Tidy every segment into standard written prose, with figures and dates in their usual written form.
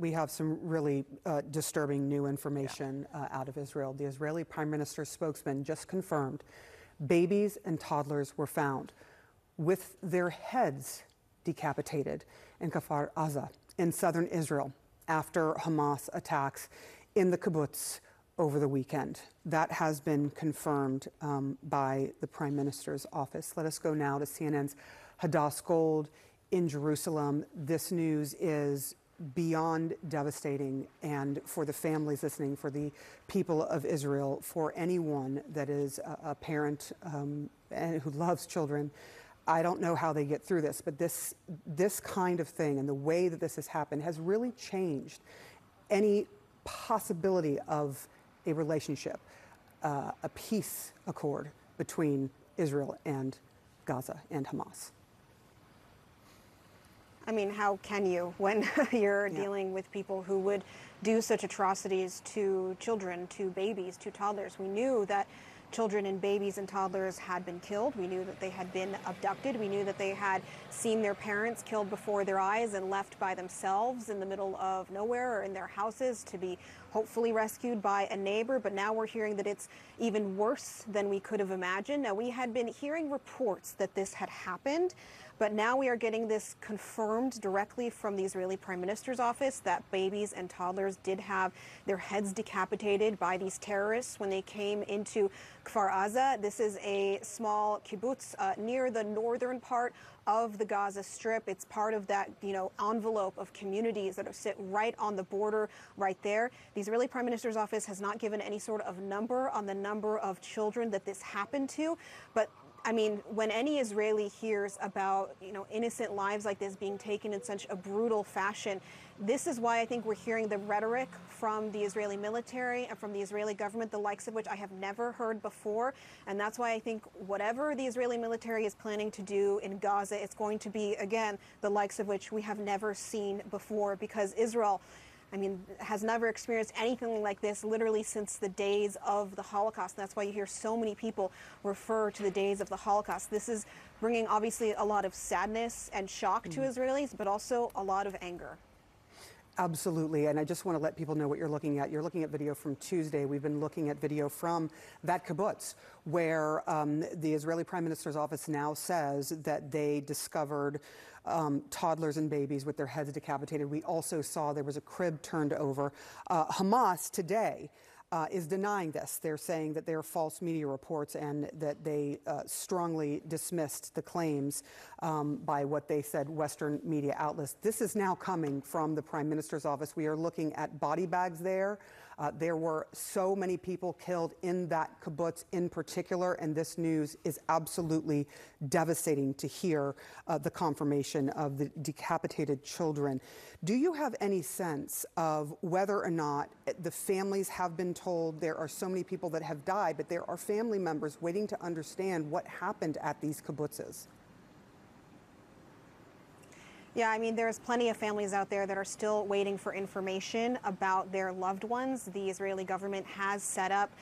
we have some really disturbing new information out of Israel. The Israeli Prime Minister's spokesman just confirmed babies and toddlers were found with their heads decapitated in Kfar Aza in southern Israel after Hamas attacks in the kibbutz over the weekend. That has been confirmed by the Prime Minister's office. Let us go now to CNN's Hadas Gold in Jerusalem. This news is beyond devastating, and for the families listening, for the people of Israel, for anyone that is a parent and who loves children, I don't know how they get through this, but this kind of thing and the way that this has happened has really changed any possibility of a relationship, a peace accord between Israel and Gaza and Hamas. I mean, how can you when you're dealing with people who would do such atrocities to children, to babies, to toddlers? We knew that children and babies and toddlers had been killed. We knew that they had been abducted. We knew that they had seen their parents killed before their eyes and left by themselves in the middle of nowhere or in their houses to be hopefully rescued by a neighbor. But now we're hearing that it's even worse than we could have imagined. Now, we had been hearing reports that this had happened, but now we are getting this confirmed directly from the Israeli Prime Minister's office, that babies and toddlers did have their heads decapitated by these terrorists when they came into Kfar Aza. This is a small kibbutz near the northern part of the Gaza Strip. It's part of that, you know, envelope of communities that sit right on the border right there. The Israeli Prime Minister's office has not given any sort of number on the number of children that this happened to, but I mean, when any Israeli hears about, you know, innocent lives like this being taken in such a brutal fashion, this is why I think we're hearing the rhetoric from the Israeli military and from the Israeli government, the likes of which I have never heard before. And that's why I think whatever the Israeli military is planning to do in Gaza, it's going to be, again, the likes of which we have never seen before, because Israel, I mean, has never experienced anything like this literally since the days of the Holocaust. And that's why you hear so many people refer to the days of the Holocaust. This is bringing, obviously, a lot of sadness and shock to Israelis, but also a lot of anger. Absolutely. And I just want to let people know what you're looking at. You're looking at video from Tuesday. We've been looking at video from that kibbutz where the Israeli Prime Minister's office now says that they discovered toddlers and babies with their heads decapitated. We also saw there was a crib turned over. Hamas today is denying this. They're saying that there are false media reports and that they strongly dismissed the claims by what they said Western media outlets. This is now coming from the Prime Minister's office. We are looking at body bags there. There were so many people killed in that kibbutz in particular, and this news is absolutely devastating to hear the confirmation of the decapitated children. Do you have any sense of whether or not the families have been told? There are so many people that have died, but there are family members waiting to understand what happened at these kibbutzes. Yeah, I mean, there's plenty of families out there that are still waiting for information about their loved ones. The Israeli government has set up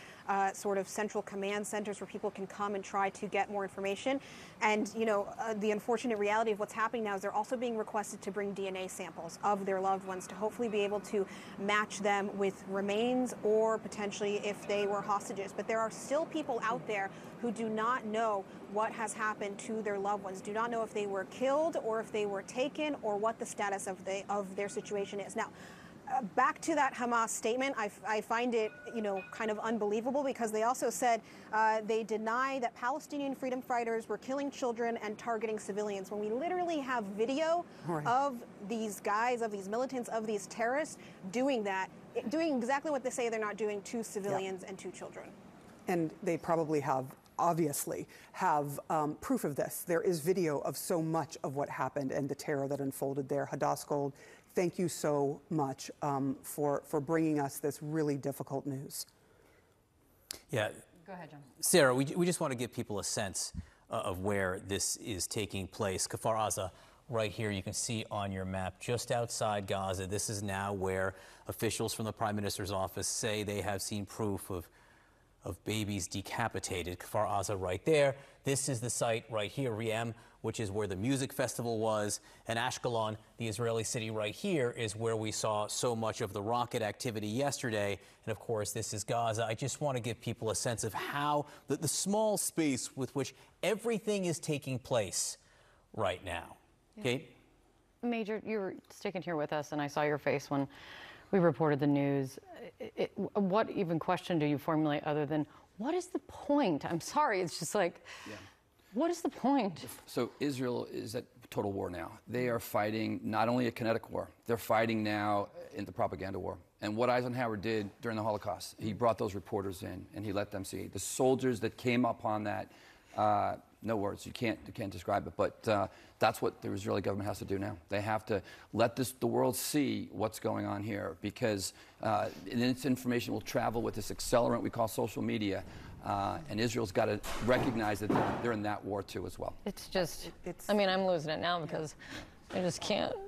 sort of central command centers where people can come and try to get more information. And, you know, the unfortunate reality of what's happening now is they're also being requested to bring DNA samples of their loved ones to hopefully be able to match them with remains or potentially if they were hostages. But there are still people out there who do not know what has happened to their loved ones, do not know if they were killed or if they were taken or what the status of their situation is. Now, back to that Hamas statement, I find it, you know, kind of unbelievable, because they also said they deny that Palestinian freedom fighters were killing children and targeting civilians, when we literally have video of these guys, of these militants, of these terrorists doing that, doing exactly what they say they're not doing to civilians and to children. And they probably have, obviously, have proof of this. There is video of so much of what happened and the terror that unfolded there. Hadas Gold, thank you so much for bringing us this really difficult news. Yeah. Go ahead, John. Sarah, we just want to give people a sense of where this is taking place. Kfar Aza, right here, you can see on your map, just outside Gaza. This is now where officials from the Prime Minister's office say they have seen proof of of babies decapitated. Kfar Aza right there. This is the site right here, Riem, which is where the music festival was. And Ashkelon, the Israeli city right here, is where we saw so much of the rocket activity yesterday. And of course, this is Gaza. I just want to give people a sense of how the small space with which everything is taking place right now. Yeah. Kate? Major, you were sticking here with us, and I saw your face when we reported the news. What even question do you formulate other than, what is the point? I'm sorry, it's just like, yeah. What is the point? So Israel is at total war now. They are fighting not only a kinetic war, they're fighting now in the propaganda war. And what Eisenhower did during the Holocaust, he brought those reporters in and he let them see. The soldiers that came upon that, no words, you can't describe it, but that's what the Israeli government has to do now. They have to let the world see what's going on here, because this information will travel with this accelerant we call social media, and Israel's got to recognize that they're in that war too as well. It's just, I mean, I'm losing it now because I just can't.